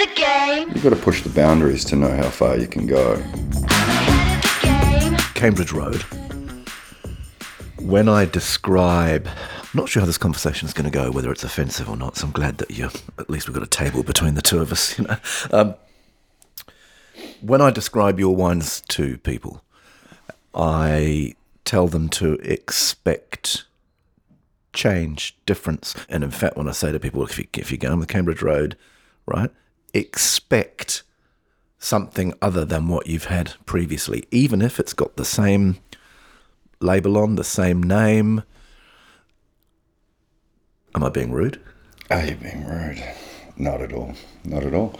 the game. You've got to push the boundaries to know how far you can go. Cambridge Road. When I describe, I'm not sure how this conversation is going to go, whether it's offensive or not, so I'm glad that at least we've got a table between the two of us, you know. When I describe your wines to people, I tell them to expect change, difference, and in fact when I say to people, if you're going with Cambridge Road, right, expect something other than what you've had previously, even if it's got the same label on, the same name. Am I being rude? Are you being rude? Not at all. Not at all.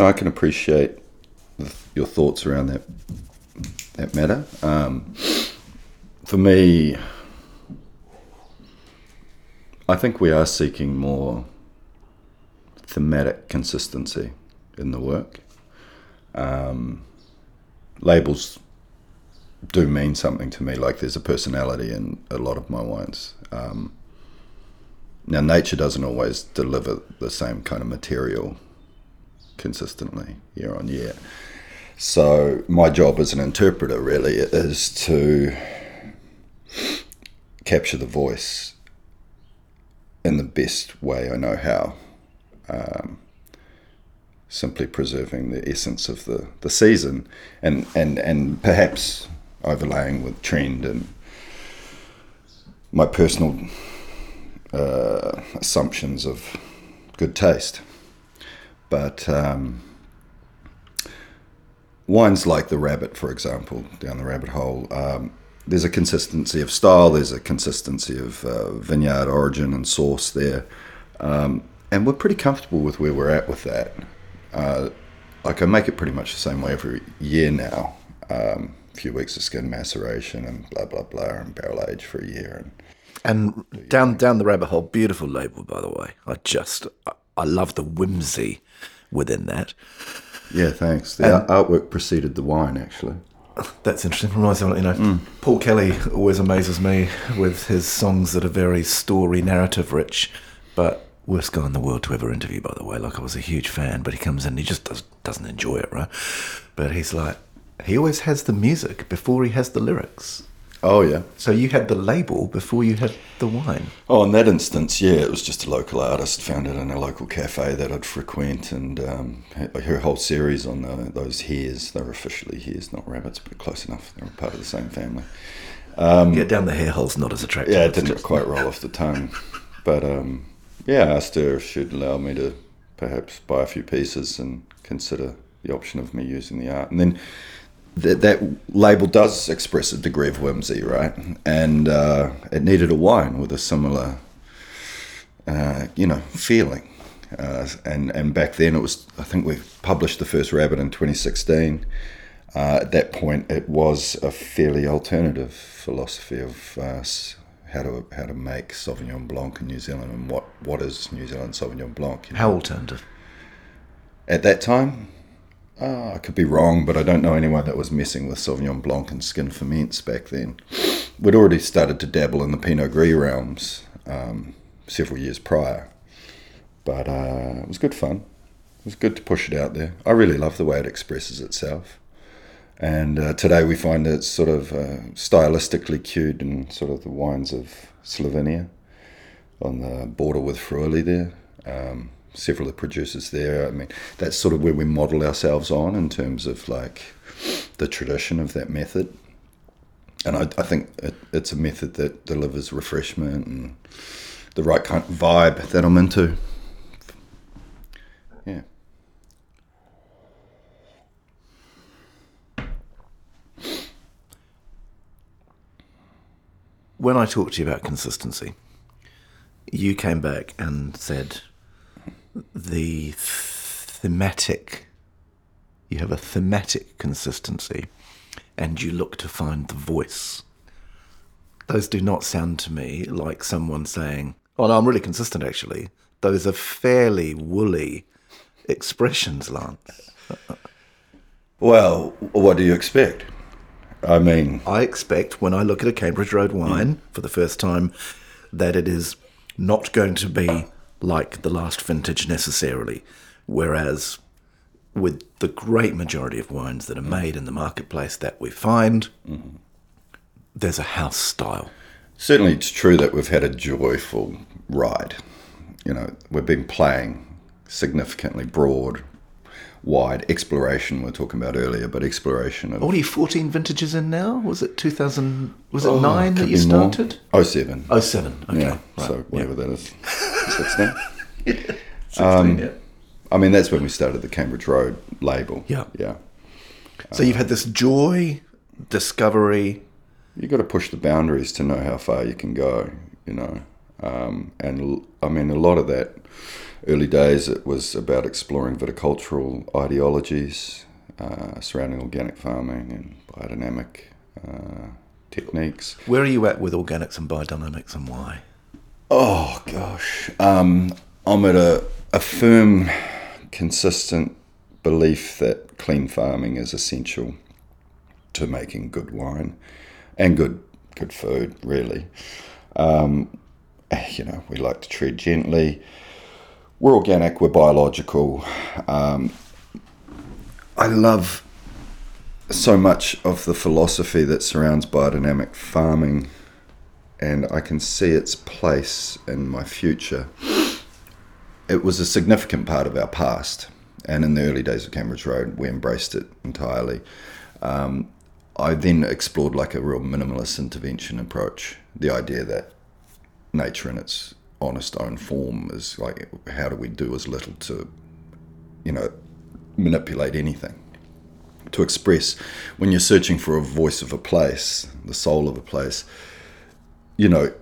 I can appreciate your thoughts around that matter. For me, I think we are seeking more thematic consistency in the work. Labels do mean something to me, like there's a personality in a lot of my wines. Now, nature doesn't always deliver the same kind of material consistently year on year. So my job as an interpreter really is to capture the voice in the best way I know how, simply preserving the essence of the season and perhaps overlaying with trend and my personal assumptions of good taste. But wines like the Rabbit, for example, down the rabbit hole, there's a consistency of style, there's a consistency of vineyard origin and source there. And we're pretty comfortable with where we're at with that. Like I make it pretty much the same way every year now. A few weeks of skin maceration and blah, blah, blah, and barrel age for a year. And down the rabbit hole, beautiful label, by the way. I love the whimsy within that. Yeah, thanks. Artwork preceded the wine, actually. That's interesting. Reminds me, Paul Kelly always amazes me with his songs that are very story narrative rich, but worst guy in the world to ever interview, by the way. Like, I was a huge fan, but he comes in and he just doesn't enjoy it, right? But he's like, he always has the music before he has the lyrics. Oh, yeah. So you had the label before you had the wine. Oh, in that instance, yeah, it was just a local artist, found it in a local cafe that I'd frequent, and her whole series on those hares, they were officially hares, not rabbits, but close enough, they were part of the same family. Down the hair hole's not as attractive. Yeah, it didn't quite roll off the tongue. But, I asked her if she'd allow me to perhaps buy a few pieces and consider the option of me using the art. And then that label does express a degree of whimsy, right? And it needed a wine with a similar, feeling. And back then it was, I think we published the first Rabbit in 2016. At that point, it was a fairly alternative philosophy of how to make Sauvignon Blanc in New Zealand and what is New Zealand Sauvignon Blanc. You know? How alternative? At that time? I could be wrong, but I don't know anyone that was messing with Sauvignon Blanc and skin ferments back then. We'd already started to dabble in the Pinot Gris realms several years prior. But it was good fun. It was good to push it out there. I really love the way it expresses itself. And today we find it's sort of stylistically cued in sort of the wines of Slovenia on the border with Friuli there. Several of the producers there. I mean, that's sort of where we model ourselves on in terms of like the tradition of that method. And I think it's a method that delivers refreshment and the right kind of vibe that I'm into. Yeah. When I talked to you about consistency, you came back and said, the thematic, you have a thematic consistency and you look to find the voice. Those do not sound to me like someone saying, oh no, I'm really consistent actually. Those are fairly woolly expressions, Lance. Well, what do you expect? I mean, I expect when I look at a Cambridge Road wine for the first time that it is not going to be like the last vintage necessarily, whereas with the great majority of wines that are made in the marketplace that we find, mm-hmm. there's a house style. Certainly it's true that we've had a joyful ride. You know, we've been playing significantly broad, wide exploration. We're talking about earlier, but exploration of... What are you, 14 vintages in now? Was it 2000... Was it 9 that you started? 07. 07, okay. Yeah, right. So whatever that is. 6 now. 16, yeah. I mean, that's when we started the Cambridge Road label. Yeah. Yeah. So you've had this joy, discovery... You've got to push the boundaries to know how far you can go, you know. And, I mean, a lot of that early days, it was about exploring viticultural ideologies surrounding organic farming and biodynamic techniques. Where are you at with organics and biodynamics and why? Oh, gosh. I'm at a firm, consistent belief that clean farming is essential to making good wine and good food, really. You know, we like to tread gently. We're organic, we're biological. I love so much of the philosophy that surrounds biodynamic farming, and I can see its place in my future. It was a significant part of our past, and in the early days of Cambridge Road, we embraced it entirely. I then explored like a real minimalist intervention approach, the idea that nature in its honest own form is like, how do we do as little to, you know, manipulate anything, to express. When you're searching for a voice of a place, the soul of a place, you know,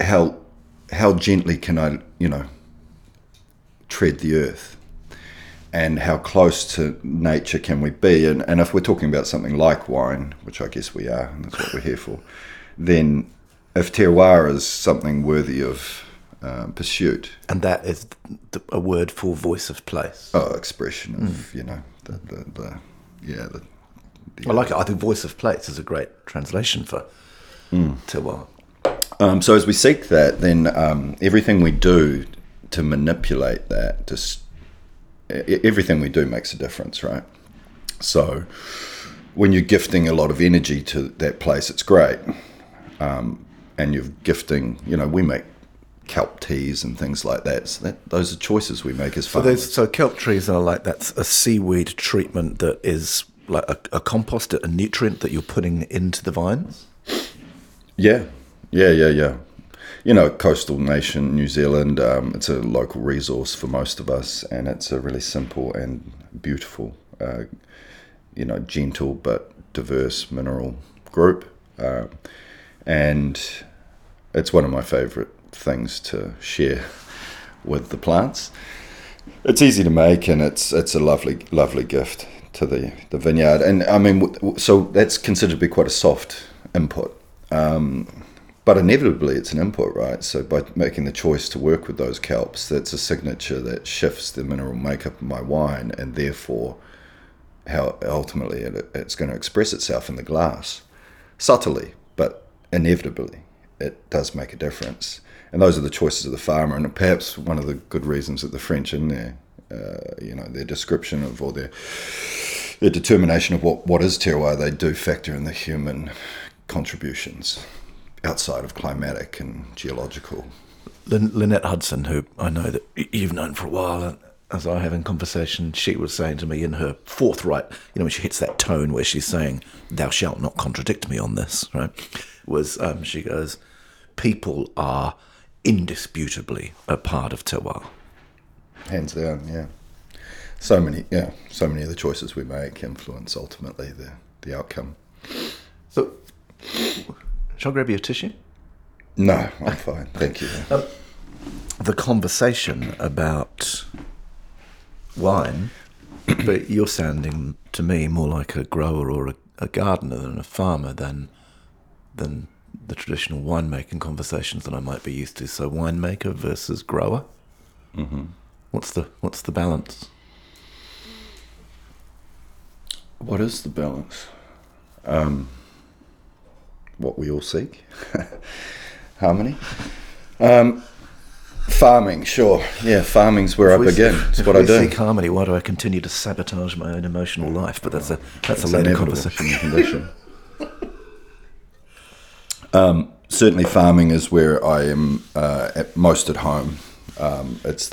how gently can I, you know, tread the earth? And how close to nature can we be? And if we're talking about something like wine, which I guess we are, and that's what we're here for, then if terroir is something worthy of pursuit. And that is a word for voice of place. Oh, expression of, you know, I like it. I think voice of place is a great translation for terroir. So as we seek that, then everything we do to manipulate that, everything we do makes a difference, right? So when you're gifting a lot of energy to that place, it's great. And you're gifting, you know, we make kelp teas and things like that. So those are choices we make as farmers. So kelp trees are like, that's a seaweed treatment that is like a compost, a nutrient that you're putting into the vines? Yeah. You know, coastal nation, New Zealand, it's a local resource for most of us, and it's a really simple and beautiful, you know, gentle but diverse mineral group. And it's one of my favourite things to share with the plants. It's easy to make, and it's a lovely, lovely gift to the vineyard. And, I mean, so that's considered to be quite a soft input. But inevitably, it's an input, right? So by making the choice to work with those kelps, that's a signature that shifts the mineral makeup of my wine, and therefore how ultimately it's going to express itself in the glass. Subtly, but inevitably, it does make a difference. And those are the choices of the farmer, and perhaps one of the good reasons that the French in their, you know, their description of, or their determination of what is terroir, they do factor in the human contributions outside of climatic and geological. Lynette Hudson, who I know that you've known for a while, and as I have in conversation, she was saying to me in her forthright, you know, when she hits that tone where she's saying, thou shalt not contradict me on this, right, was she goes, people are indisputably a part of terroir. Hands down, yeah. So many of the choices we make influence ultimately the outcome. So... Shall I grab you a tissue? No, I'm fine. Thank you. The conversation about wine, but you're sounding to me more like a grower or a gardener than a farmer than the traditional winemaking conversations that I might be used to. So winemaker versus grower. Mm-hmm. What's the balance? What is the balance? What we all seek, harmony. Farming, sure. Yeah, farming's where I begin. It's what I do. Seek harmony. Why do I continue to sabotage my own emotional life? But that's a later conversation. Certainly, farming is where I am most at home. It's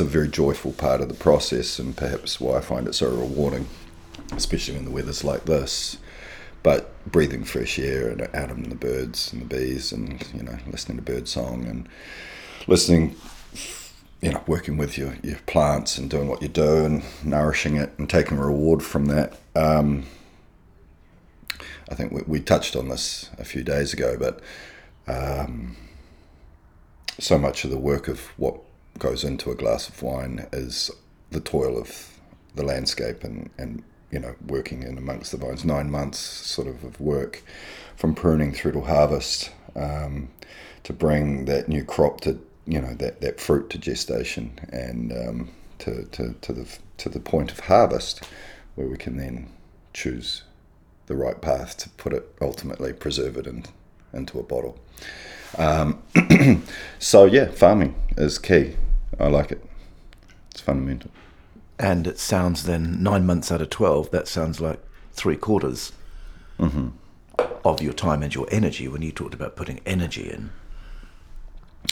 a very joyful part of the process, and perhaps why I find it so rewarding, especially when the weather's like this. But breathing fresh air and out of the birds and the bees, and listening to bird song and working with your plants and doing what you do and nourishing it and taking reward from that. I think we touched on this a few days ago, but so much of the work of what goes into a glass of wine is the toil of the landscape and working in amongst the vines, 9 months sort of work from pruning through to harvest, to bring that new crop to, that fruit to gestation and to the point of harvest where we can then choose the right path to put it, ultimately preserve it into a bottle. Farming is key. I like it. It's fundamental. And it sounds then 9 months out of 12, that sounds like 3/4 mm-hmm. of your time and your energy when you talked about putting energy in.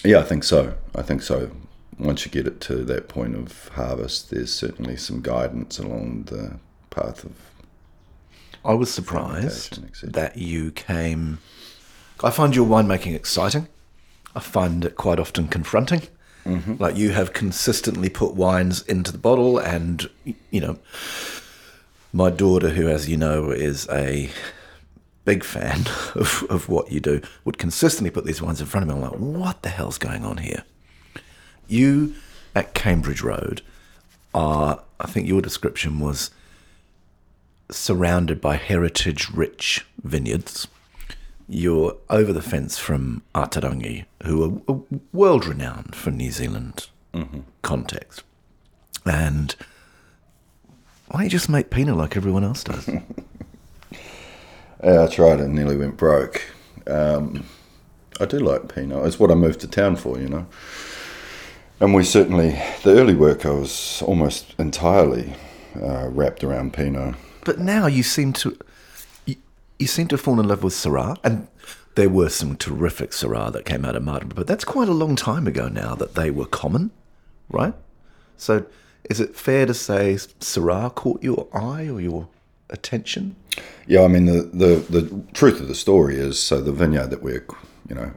Yeah, I think so. Once you get it to that point of harvest, there's certainly some guidance along the path of... I was surprised that you came... I find your winemaking exciting. I find it quite often confronting. Mm-hmm. Like you have consistently put wines into the bottle and, my daughter, who, as you know, is a big fan of what you do, would consistently put these wines in front of me. I'm like, what the hell's going on here? You at Cambridge Road are, I think your description was, surrounded by heritage-rich vineyards. You're over the fence from Atarangi, who are world-renowned for New Zealand mm-hmm. context. And why don't you just make Pinot like everyone else does? I tried and nearly went broke. I do like Pinot. It's what I moved to town for, And the early work I was almost entirely wrapped around Pinot. But now you seem to... You seem to have fallen in love with Syrah, and there were some terrific Syrah that came out of Martinborough, but that's quite a long time ago now that they were common, right? So is it fair to say Syrah caught your eye or your attention? Yeah, I mean, the truth of the story is, so the vineyard that we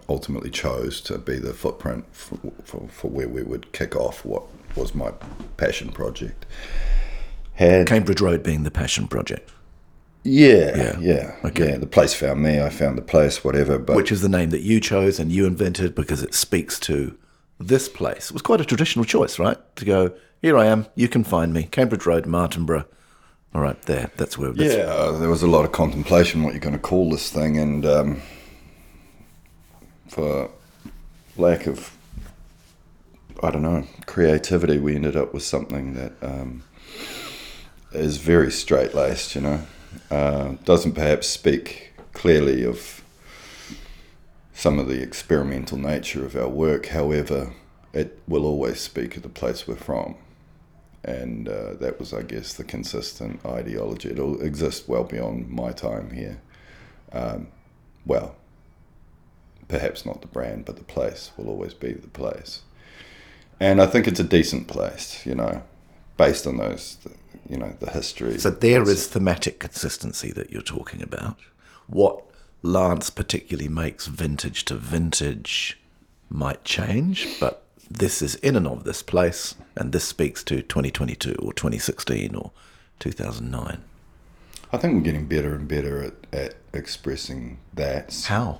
ultimately chose to be the footprint for where we would kick off what was my passion project. Had Cambridge Road being the passion project. Yeah. Okay. Yeah, the place found me, I found the place, whatever. But which is the name that you chose and you invented because it speaks to this place. It was quite a traditional choice, right? To go, here I am, you can find me, Cambridge Road, Martinborough. All right, there, that's where... there was a lot of contemplation what you're going to call this thing, and for lack of, creativity, we ended up with something that is very straight-laced, doesn't perhaps speak clearly of some of the experimental nature of our work. However, it will always speak of the place we're from. And that was, I guess, the consistent ideology. It'll exist well beyond my time here. Perhaps not the brand, but the place will always be the place. And I think it's a decent place, based on those... the history. So there is thematic consistency that you're talking about. What Lance particularly makes vintage to vintage might change, but this is in and of this place, and this speaks to 2022 or 2016 or 2009. I think we're getting better and better at expressing that. How?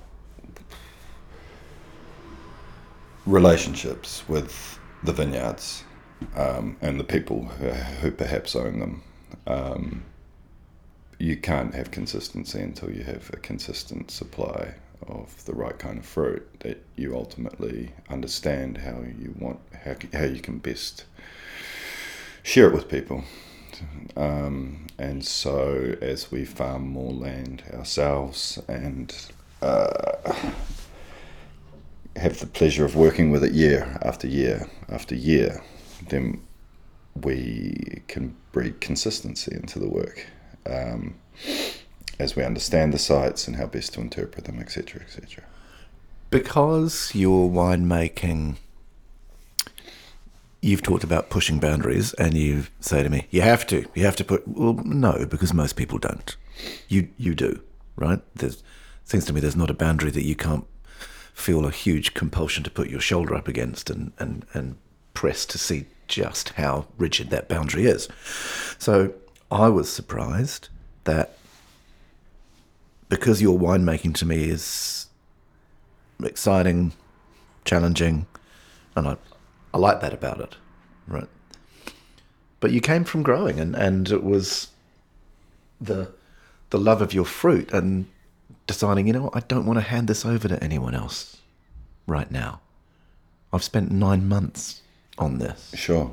Relationships with the vineyards. And the people who perhaps own them. You can't have consistency until you have a consistent supply of the right kind of fruit that you ultimately understand how you want, how you can best share it with people. And so as we farm more land ourselves and have the pleasure of working with it year after year after year, then we can breed consistency into the work as we understand the sites and how best to interpret them, etc., etc. Because your winemaking, you've talked about pushing boundaries, and you say to me, you have to put, well, no, because most people don't. You do, right? There's, seems to me there's not a boundary that you can't feel a huge compulsion to put your shoulder up against and press to see just how rigid that boundary is. So I was surprised that because your winemaking to me is exciting, challenging, and I like that about it, right? But you came from growing, and it was the love of your fruit and deciding, you know what, I don't want to hand this over to anyone else right now. I've spent 9 months on this. Sure,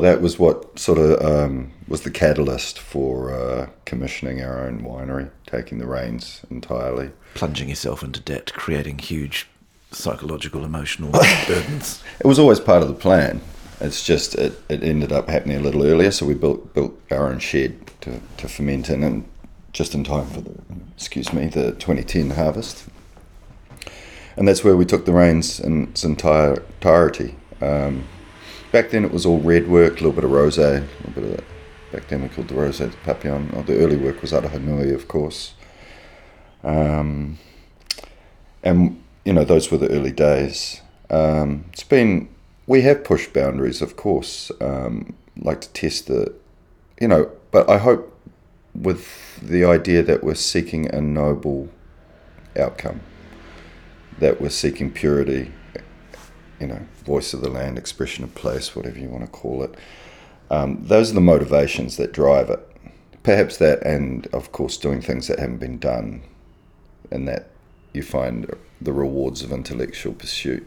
that was what sort of was the catalyst for commissioning our own winery, taking the reins entirely. Plunging yourself into debt, creating huge psychological, emotional burdens. It was always part of the plan. It's just it ended up happening a little earlier, so we built our own shed to ferment in, and just in time for the 2010 harvest. And that's where we took the reins in its entirety. Back then it was all red work, a little bit of rosé, a little bit of that. Back then we called the rosé the Papillon. Oh, the early work was Arahanui, of course. And, you know, those were the early days. We have pushed boundaries, of course, like to test the, you know, but I hope with the idea that we're seeking a noble outcome, that we're seeking purity, you know, voice of the land, expression of place, whatever you want to call it. Those are the motivations that drive it. Perhaps that, and of course doing things that haven't been done, and that you find the rewards of intellectual pursuit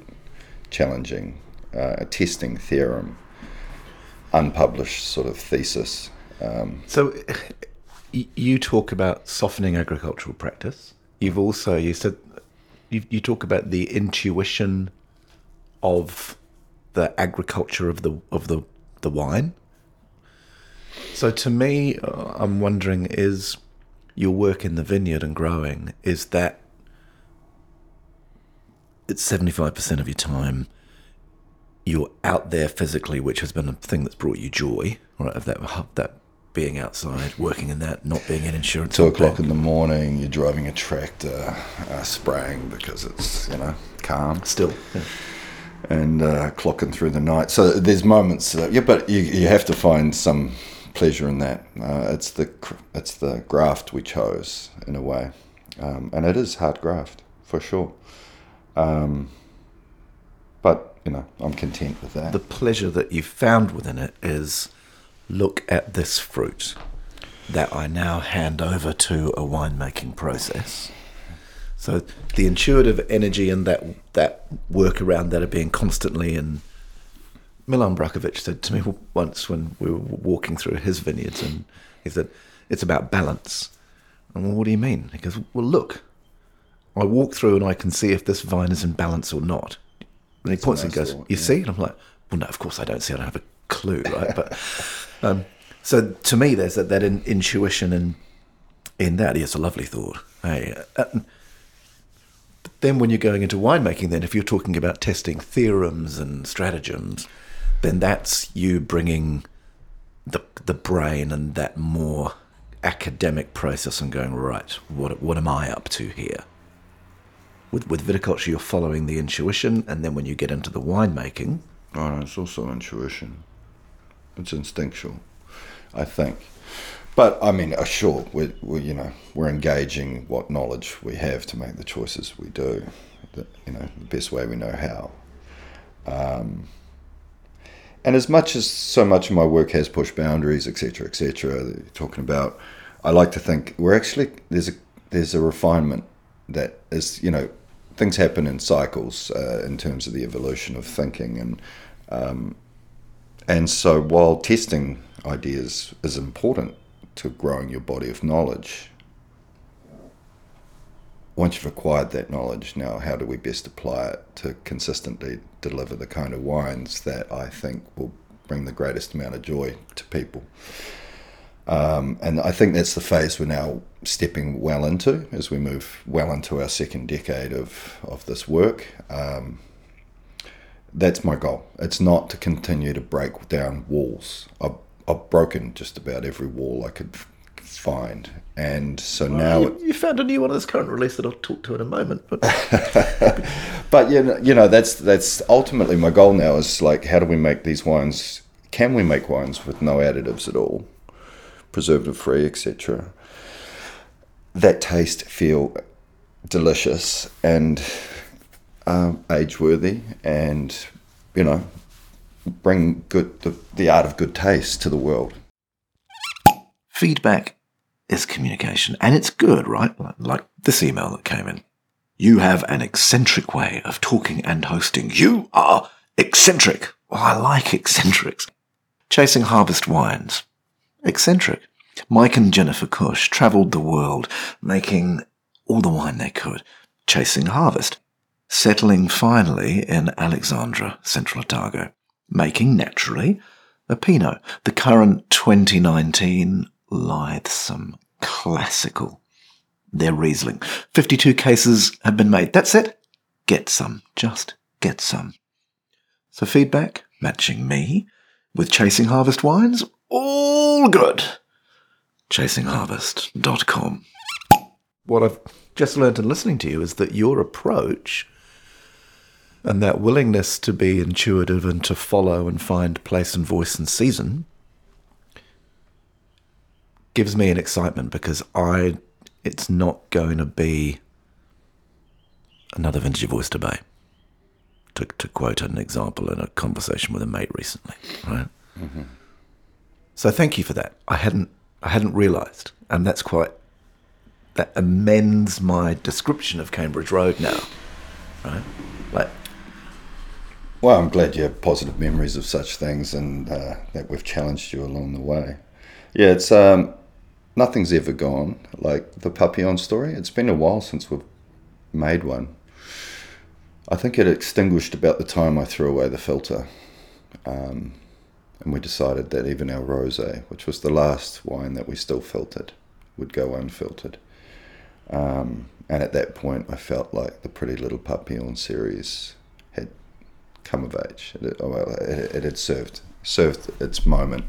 challenging, a testing theorem, unpublished sort of thesis. So you talk about softening agricultural practice. You've also, you said, you talk about the intuition of the agriculture of the wine. So to me, I'm wondering, is your work in the vineyard and growing, is that it's 75% of your time you're out there physically, which has been a thing that's brought you joy, right? Of that being outside, working in that, not being in insurance. 2:00 in the morning, you're driving a tractor, spraying because it's, you know, calm still. Yeah. And clocking through the night. So there's moments, but you have to find some pleasure in that. It's the graft we chose in a way, and it is hard graft for sure. But you know, I'm content with that. The pleasure that you found within it is, look at this fruit that I now hand over to a winemaking process. So the intuitive energy and that work around that are being constantly in. Milan Bracovic said to me once when we were walking through his vineyards, and he said, it's about balance. And well, what do you mean? He goes, well, look, I walk through and I can see if this vine is in balance or not. And he points and goes, you see? And I'm like, well, no, of course I don't see. I don't have a clue, right? But so to me, there's that intuition in that. It's a lovely thought. Hey, then when you're going into winemaking, then if you're talking about testing theorems and stratagems, then that's you bringing the brain and that more academic process and going, right, what am I up to here? With viticulture, you're following the intuition, and then when you get into the winemaking... Oh, no, it's also intuition. It's instinctual, I think. But I mean, sure, we're engaging what knowledge we have to make the choices we do, the best way we know how. And as much as so much of my work has pushed boundaries, et cetera, that you're talking about, I like to think we're actually there's a refinement that is, you know, things happen in cycles in terms of the evolution of thinking, and so while testing ideas is important to growing your body of knowledge, once you've acquired that knowledge, now how do we best apply it to consistently deliver the kind of wines that I think will bring the greatest amount of joy to people? And I think that's the phase we're now stepping well into as we move well into our second decade of this work. That's my goal. It's not to continue to break down walls. I've broken just about every wall I could find. And so now... You found a new one of this current release that I'll talk to in a moment. But, but you know, that's ultimately my goal now is like, how do we make these wines... Can we make wines with no additives at all? Preservative free, etc. That taste feel delicious and age worthy, and you know, bring good the art of good taste to the world. Feedback is communication, and it's good, right? Like this email that came in. You have an eccentric way of talking and hosting. You are eccentric. Well, I like eccentrics. Chasing Harvest Wines. Eccentric. Mike and Jennifer Cush travelled the world, making all the wine they could, chasing harvest, settling finally in Alexandra, Central Otago, making, naturally, a Pinot, the current 2019 Lithesome Classical. They're Riesling. 52 cases have been made. That's it. Get some. Just get some. So feedback, matching me with Chasing Harvest Wines, all good. ChasingHarvest.com. What I've just learned in listening to you is that your approach and that willingness to be intuitive and to follow and find place and voice and season gives me an excitement, because it's not going to be another Vintage of Oyster Bay, to quote an example in a conversation with a mate recently, right? Mm-hmm. So thank you for that. I hadn't realised, and that amends my description of Cambridge Road now, right? Well, I'm glad you have positive memories of such things, and that we've challenged you along the way. Yeah, it's nothing's ever gone like the Papillon story. It's been a while since we've made one. I think it extinguished about the time I threw away the filter. And we decided that even our rosé, which was the last wine that we still filtered, would go unfiltered. And at that point, I felt like the Pretty Little Papillon series had come of age. It had served its moment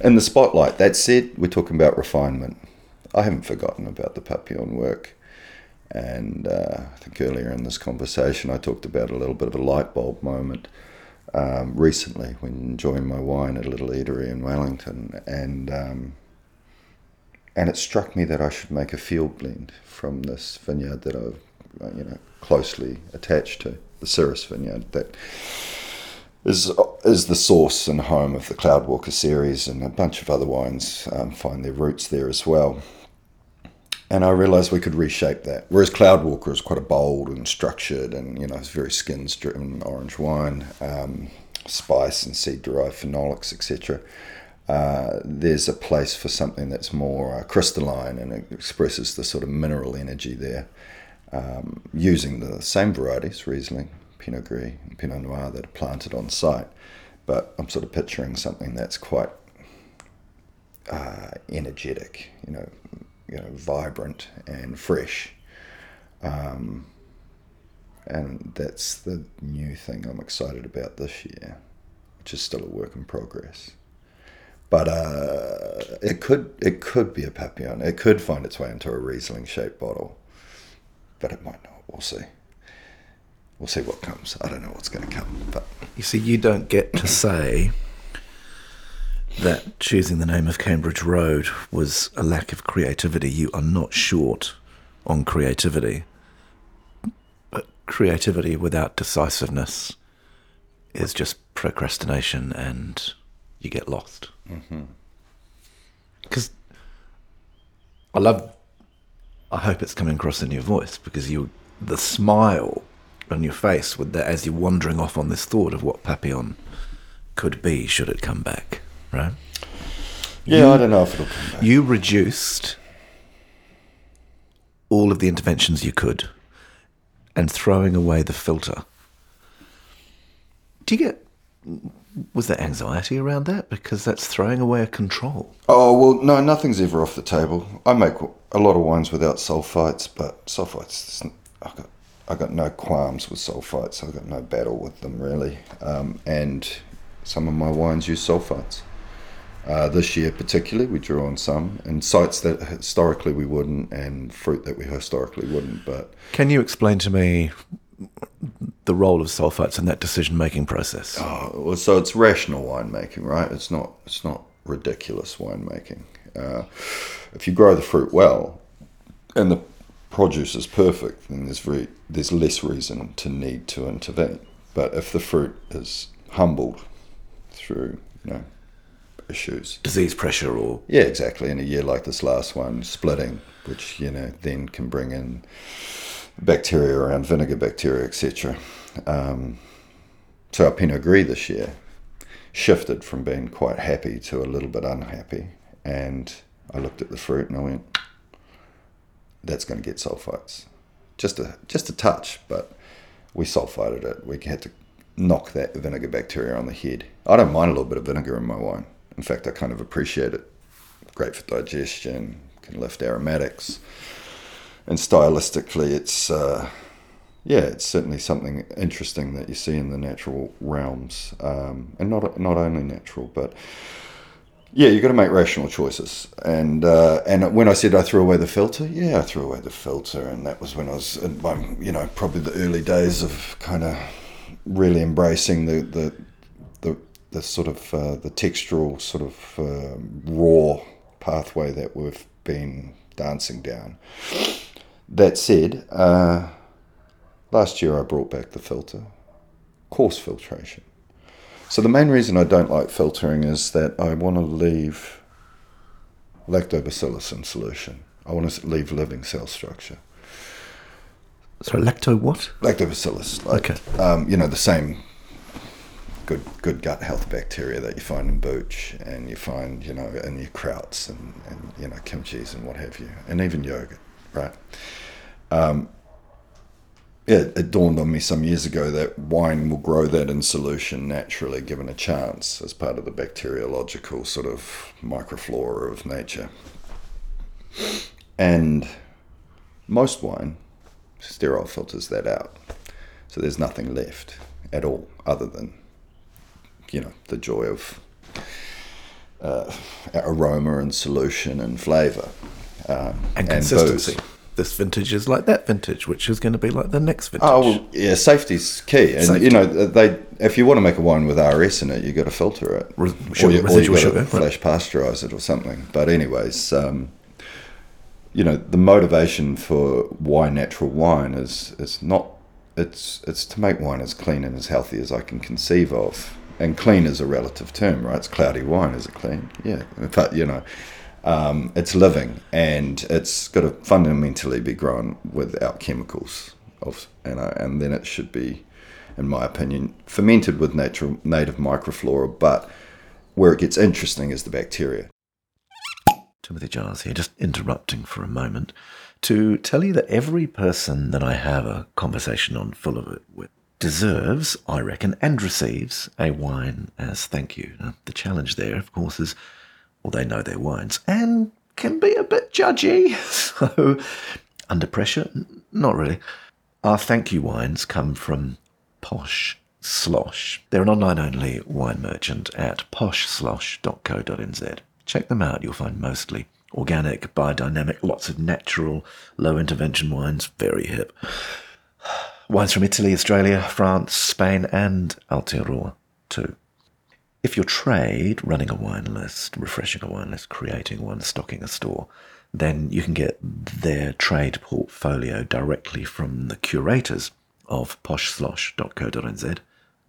in the spotlight. That said, we're talking about refinement. I haven't forgotten about the Papillon work. And I think earlier in this conversation, I talked about a little bit of a light bulb moment. Recently, when enjoying my wine at a little eatery in Wellington, and it struck me that I should make a field blend from this vineyard that I've, closely attached to, the Cirrus vineyard, that is the source and home of the Cloud Walker series, and a bunch of other wines find their roots there as well. And I realised we could reshape that. Whereas Cloud Walker is quite a bold and structured and, it's very skins-driven orange wine, spice and seed-derived phenolics, etc. There's a place for something that's more crystalline, and it expresses the sort of mineral energy there, using the same varieties, Riesling, Pinot Gris and Pinot Noir, that are planted on site. But I'm sort of picturing something that's quite energetic, vibrant and fresh, and that's the new thing I'm excited about this year, which is still a work in progress. But it could be a Papillon. It could find its way into a Riesling shaped bottle, but it might not. We'll see what comes. I don't know what's going to come. But you see, you don't get to say that choosing the name of Cambridge Road was a lack of creativity. You are not short on creativity. But creativity without decisiveness is just procrastination, and you get lost. Because mm-hmm. I hope it's coming across in your voice, because the smile on your face with that as you're wandering off on this thought of what Papillon could be should it come back. Right? Yeah, I don't know if it'll come back. You reduced all of the interventions you could and throwing away the filter. Do you get... Was there anxiety around that? Because that's throwing away a control. Oh, well, no, nothing's ever off the table. I make a lot of wines without sulfites, but sulfites, I got no qualms with sulfites. I got no battle with them, really. And some of my wines use sulfites. This year, particularly, we drew on some, and sites that historically we wouldn't, and fruit that we historically wouldn't. But can you explain to me the role of sulfites in that decision-making process? Oh, so it's rational winemaking, right? It's not ridiculous winemaking. If you grow the fruit well and the produce is perfect, then there's less reason to need to intervene. But if the fruit is humbled through, issues, disease pressure, or exactly, in a year like this last one, splitting, which then can bring in bacteria around vinegar bacteria, etc. So our Pinot Gris this year shifted from being quite happy to a little bit unhappy, and I looked at the fruit and I went, that's going to get sulfites, just a touch. But we sulfited it. We had to knock that vinegar bacteria on the head. I don't mind a little bit of vinegar in my wine. In fact, I kind of appreciate it. Great for digestion, can lift aromatics. And stylistically, it's certainly something interesting that you see in the natural realms. And not only natural, but you've got to make rational choices. And when I said I threw away the filter, I threw away the filter. And that was when I was in my, probably the early days of kind of really embracing the sort of the textural sort of raw pathway that we've been dancing down. That said, last year I brought back the filter, coarse filtration. So the main reason I don't like filtering is that I want to leave lactobacillus in solution. I want to leave living cell structure. Sorry, lacto what? Lactobacillus. Okay. The same good gut health bacteria that you find in booch and you find, in your krauts and kimchis and what have you, and even yogurt, right? It dawned on me some years ago that wine will grow that in solution naturally, given a chance, as part of the bacteriological sort of microflora of nature. And most wine, sterol filters that out. So there's nothing left at all other than the joy of aroma and solution and flavour. And consistency. And this vintage is like that vintage, which is going to be like the next vintage. Oh, well, yeah, safety's key. And, if you want to make a wine with RS in it, you've got to filter it. Residual sugar, flash pasteurise it or something. But anyways, the motivation for why natural wine is not... It's to make wine as clean and as healthy as I can conceive of. And clean is a relative term, right? It's cloudy wine. Is it clean? Yeah. But, it's living, and it's got to fundamentally be grown without chemicals. And then it should be, in my opinion, fermented with native microflora. But where it gets interesting is the bacteria. Timothy Giles here, just interrupting for a moment to tell you that every person that I have a conversation on full of it with deserves, I reckon, and receives a wine as thank you. Now, the challenge there, of course, is, well, they know their wines and can be a bit judgy. So, under pressure, not really. Our thank you wines come from Posh Slosh. They're an online-only wine merchant at poshslosh.co.nz. Check them out. You'll find mostly organic, biodynamic, lots of natural, low-intervention wines. Very hip. Wines from Italy, Australia, France, Spain, and Aotearoa too. If your trade, running a wine list, refreshing a wine list, creating one, stocking a store, then you can get their trade portfolio directly from the curators of poshslosh.co.nz,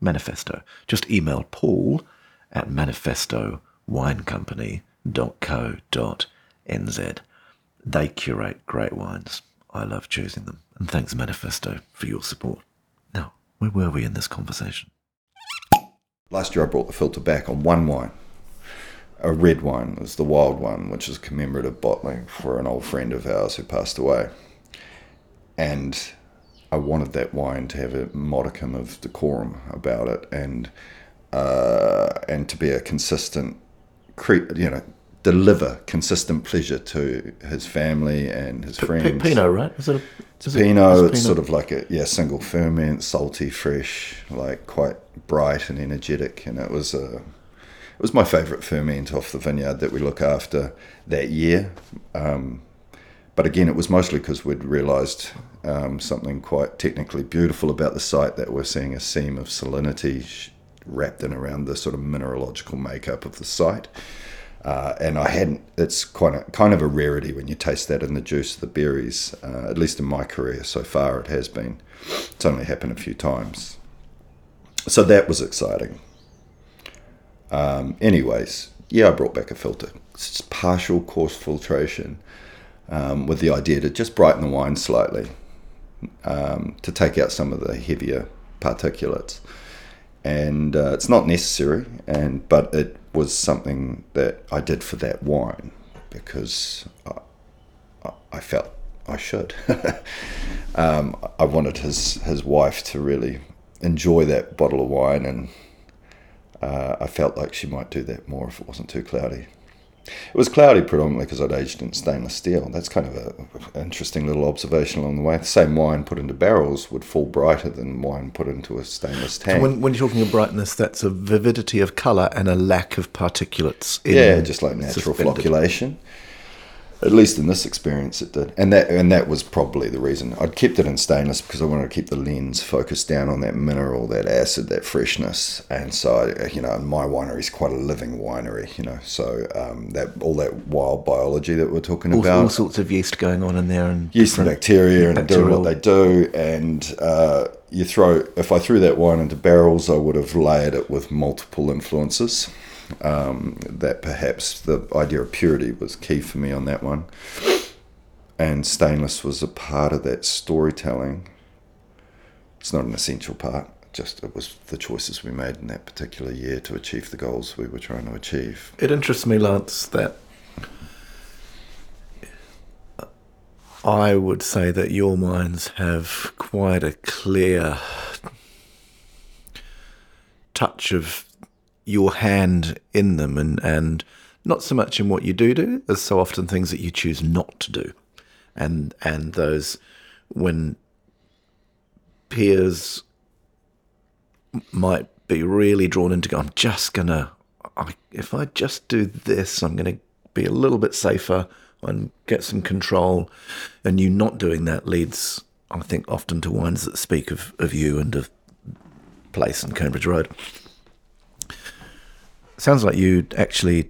Manifesto. Just email Paul at manifestowinecompany.co.nz. They curate great wines. I love choosing them. And thanks, Manifesto, for your support. Now, where were we in this conversation? Last year I brought the filter back on one wine, a red wine. It was the Wild One, which is commemorative bottling for an old friend of ours who passed away. And I wanted that wine to have a modicum of decorum about it, and to be a consistent, deliver consistent pleasure to his family and his friends. Pinot, right? Is it Pinot? It's sort of like a single ferment, salty, fresh, like quite bright and energetic. And it was my favourite ferment off the vineyard that we look after that year. But again, it was mostly because we'd realised something quite technically beautiful about the site, that we're seeing a seam of salinity wrapped in around the sort of mineralogical makeup of the site. And I hadn't, it's kind of a rarity when you taste that in the juice of the berries, at least in my career so far it has been. It's only happened a few times. So that was exciting. I brought back a filter. It's partial coarse filtration with the idea to just brighten the wine slightly, to take out some of the heavier particulates. And it's not necessary, but it was something that I did for that wine because I felt I should. I wanted his wife to really enjoy that bottle of wine, and I felt like she might do that more if it wasn't too cloudy. It was cloudy predominantly because I'd aged in stainless steel. That's kind of an interesting little observation along the way. The same wine put into barrels would fall brighter than wine put into a stainless tank. So when you're talking of brightness, that's a vividity of colour and a lack of particulates. Just like natural flocculation. At least in this experience it did. And that was probably the reason. I'd kept it in stainless because I wanted to keep the lens focused down on that mineral, that acid, that freshness. And so, my winery is quite a living winery, So all that wild biology that we're talking about. All sorts of yeast going on in there. And yeast and bacteria and doing what they do. And if I threw that wine into barrels, I would have layered it with multiple influences. That perhaps the idea of purity was key for me on that one, and stainless was a part of that storytelling. It's not an essential part, just it was the choices we made in that particular year to achieve the goals we were trying to achieve. It interests me, Lance, that I would say that your minds have quite a clear touch of your hand in them, and not so much in what you do as so often things that you choose not to do, and those when peers might be really drawn into go, if I just do this, I'm gonna be a little bit safer and get some control, and you not doing that leads, I think, often to wines that speak of you and of place and Cambridge Road. Sounds like you actually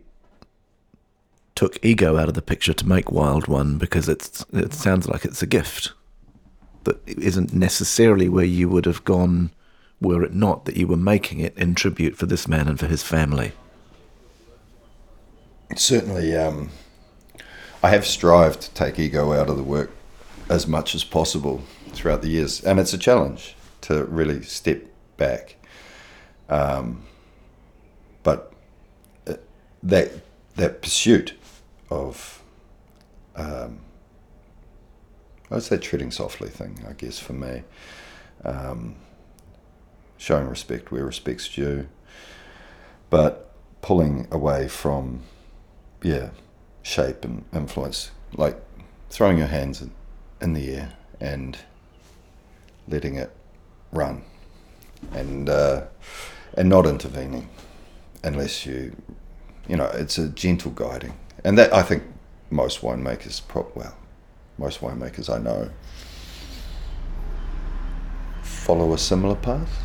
took ego out of the picture to make Wild One, because it sounds like it's a gift that isn't necessarily where you would have gone were it not that you were making it in tribute for this man and for his family. Certainly, I have strived to take ego out of the work as much as possible throughout the years, and it's a challenge to really step back. But that pursuit of, I'd say treading softly thing, I guess, for me, showing respect where respect's due, but pulling away from, shape and influence, like throwing your hands in the air and letting it run, and not intervening. Unless it's a gentle guiding. And that, I think, most winemakers I know follow a similar path.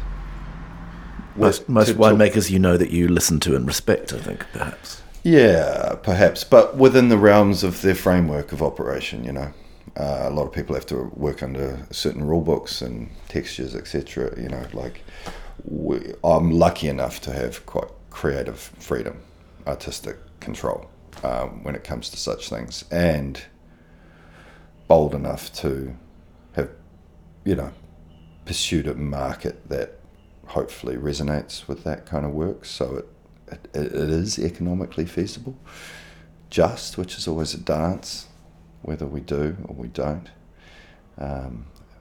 Most winemakers that you listen to and respect, I think, perhaps. Yeah, perhaps, but within the realms of their framework of operation, a lot of people have to work under certain rule books and textures, etc. I'm lucky enough to have quite creative freedom, artistic control when it comes to such things, and bold enough to have pursued a market that hopefully resonates with that kind of work, so it is economically feasible, which is always a dance, whether we do or we don't,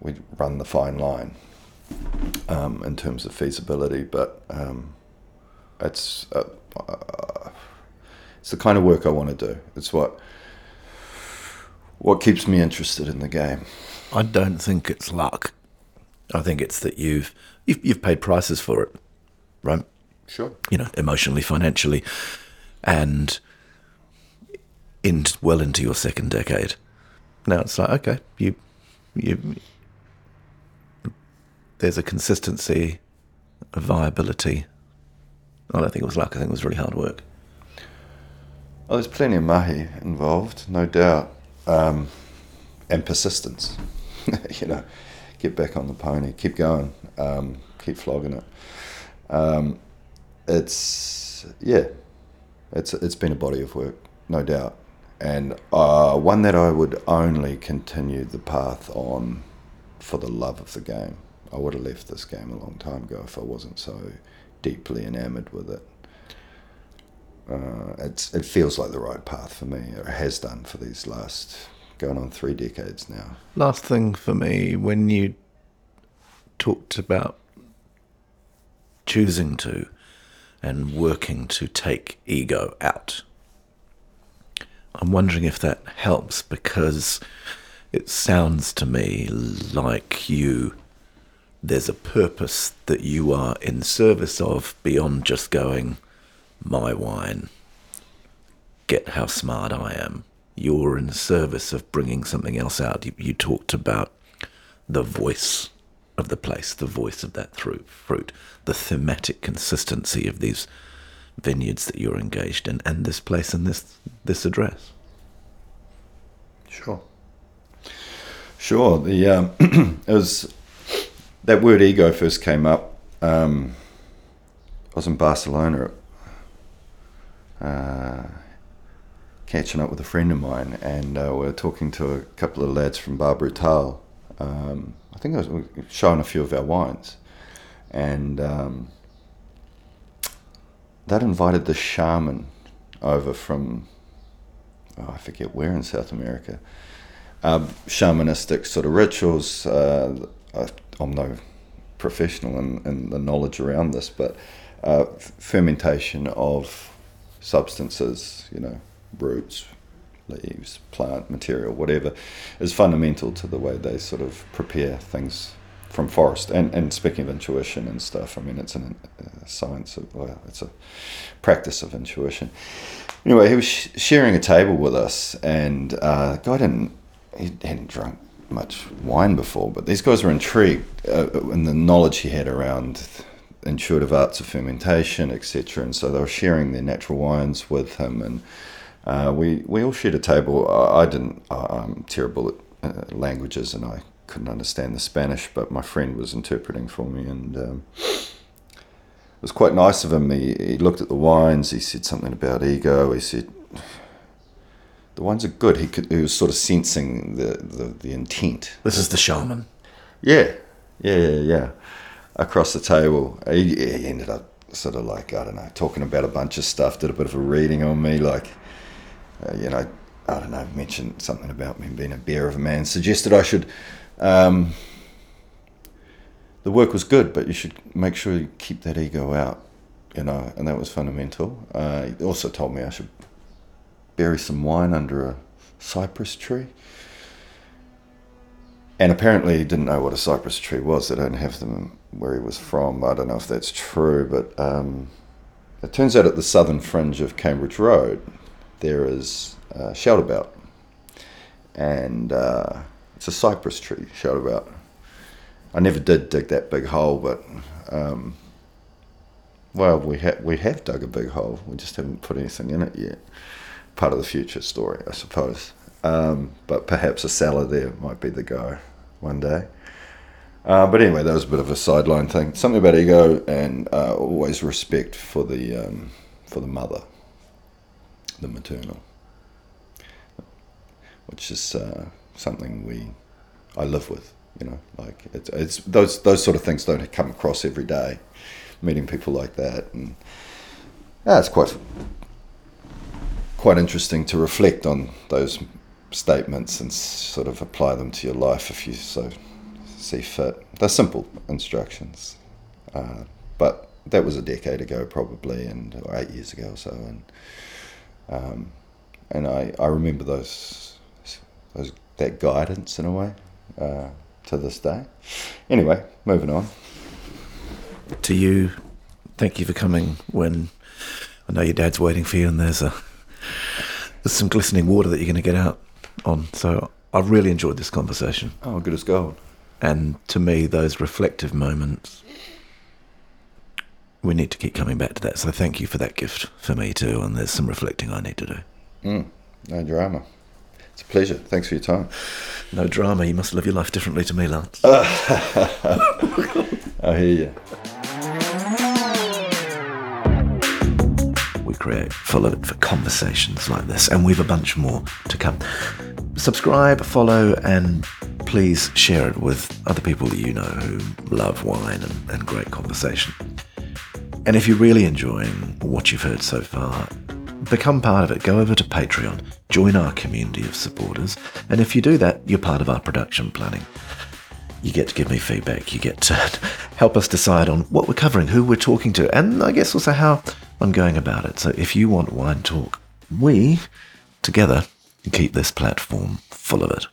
we run the fine line in terms of feasibility, but it's the kind of work I want to do. It's what keeps me interested in the game. I don't think it's luck. I think it's that you've paid prices for it, right? Sure. You know, emotionally, financially, and well into your second decade. Now it's like, okay, you. There's a consistency, a viability. I don't think it was luck. I think it was really hard work. Well, there's plenty of mahi involved, no doubt, and persistence. You know, get back on the pony, keep going, keep flogging it. It's been a body of work, no doubt, and one that I would only continue the path on for the love of the game. I would have left this game a long time ago if I wasn't so deeply enamoured with it. It feels like the right path for me. It has done for these last, going on 3 decades now. Last thing for me, when you talked about choosing to and working to take ego out, I'm wondering if that helps, because it sounds to me like there's a purpose that you are in service of beyond just going, my wine, get how smart I am. You're in service of bringing something else out. You talked about the voice of the place, the voice of that fruit, the thematic consistency of these vineyards that you're engaged in, and this place and this address. Sure. The it was, that word ego first came up. I was in Barcelona catching up with a friend of mine, and we were talking to a couple of lads from Bar Brutal. I think I was showing a few of our wines, and that invited the shaman over from, I forget where in South America. Shamanistic sort of rituals. I'm no professional in the knowledge around this, but fermentation of substances, you know, roots, leaves, plant material, whatever, is fundamental to the way they sort of prepare things from forest. And speaking of intuition and stuff, I mean, it's a science of, well, it's a practice of intuition. Anyway, he was sharing a table with us, and the guy hadn't drunk much wine before, but these guys were intrigued in the knowledge he had around intuitive arts of fermentation, etc. And so they were sharing their natural wines with him, and we all shared a table. I'm terrible at languages, and I couldn't understand the Spanish, but my friend was interpreting for me, and it was quite nice of him. He looked at the wines, he said something about ego, he said, the wines are good. He was sort of sensing the intent. This is the shaman. Yeah. Across the table, he ended up sort of like, I don't know, talking about a bunch of stuff, did a bit of a reading on me, like, you know, I don't know, mentioned something about me being a bear of a man, suggested I should, the work was good, but you should make sure you keep that ego out, you know, and that was fundamental. He also told me I should bury some wine under a cypress tree. And apparently he didn't know what a cypress tree was. They don't have them where he was from. I don't know if that's true, but it turns out at the southern fringe of Cambridge Road, there is a shelterbelt. And it's a cypress tree shelterbelt. I never did dig that big hole, but, we have dug a big hole. We just haven't put anything in it yet. Part of the future story, I suppose. But perhaps a salad there might be the go one day. But anyway, that was a bit of a sideline thing. Something about ego and always respect for the mother, the maternal, which is something I live with. You know, like it's those sort of things don't come across every day. Meeting people like that, and it's quite interesting to reflect on those statements and sort of apply them to your life if you so see fit. They're simple instructions, but that was a decade ago probably, and or 8 years ago or so, and I remember those that guidance in a way to this day. Anyway, moving on. To you, thank you for coming. When I know your dad's waiting for you, and there's some glistening water that you're going to get out on. So I've really enjoyed this conversation. Oh, good as gold. And to me, those reflective moments, we need to keep coming back to that. So thank you for that gift for me too. And there's some reflecting I need to do. No drama. It's a pleasure. Thanks for your time. No drama. You must live your life differently to me, Lance. I hear you. We create full of it for conversations like this, and we've a bunch more to come. Subscribe, follow, and please share it with other people that you know who love wine and great conversation. And if you're really enjoying what you've heard so far, become part of it. Go over to Patreon, join our community of supporters, and if you do that, you're part of our production planning. You get to give me feedback, you get to help us decide on what we're covering, who we're talking to, and I guess also how I'm going about it. So if you want wine talk, we, together, keep this platform full of it.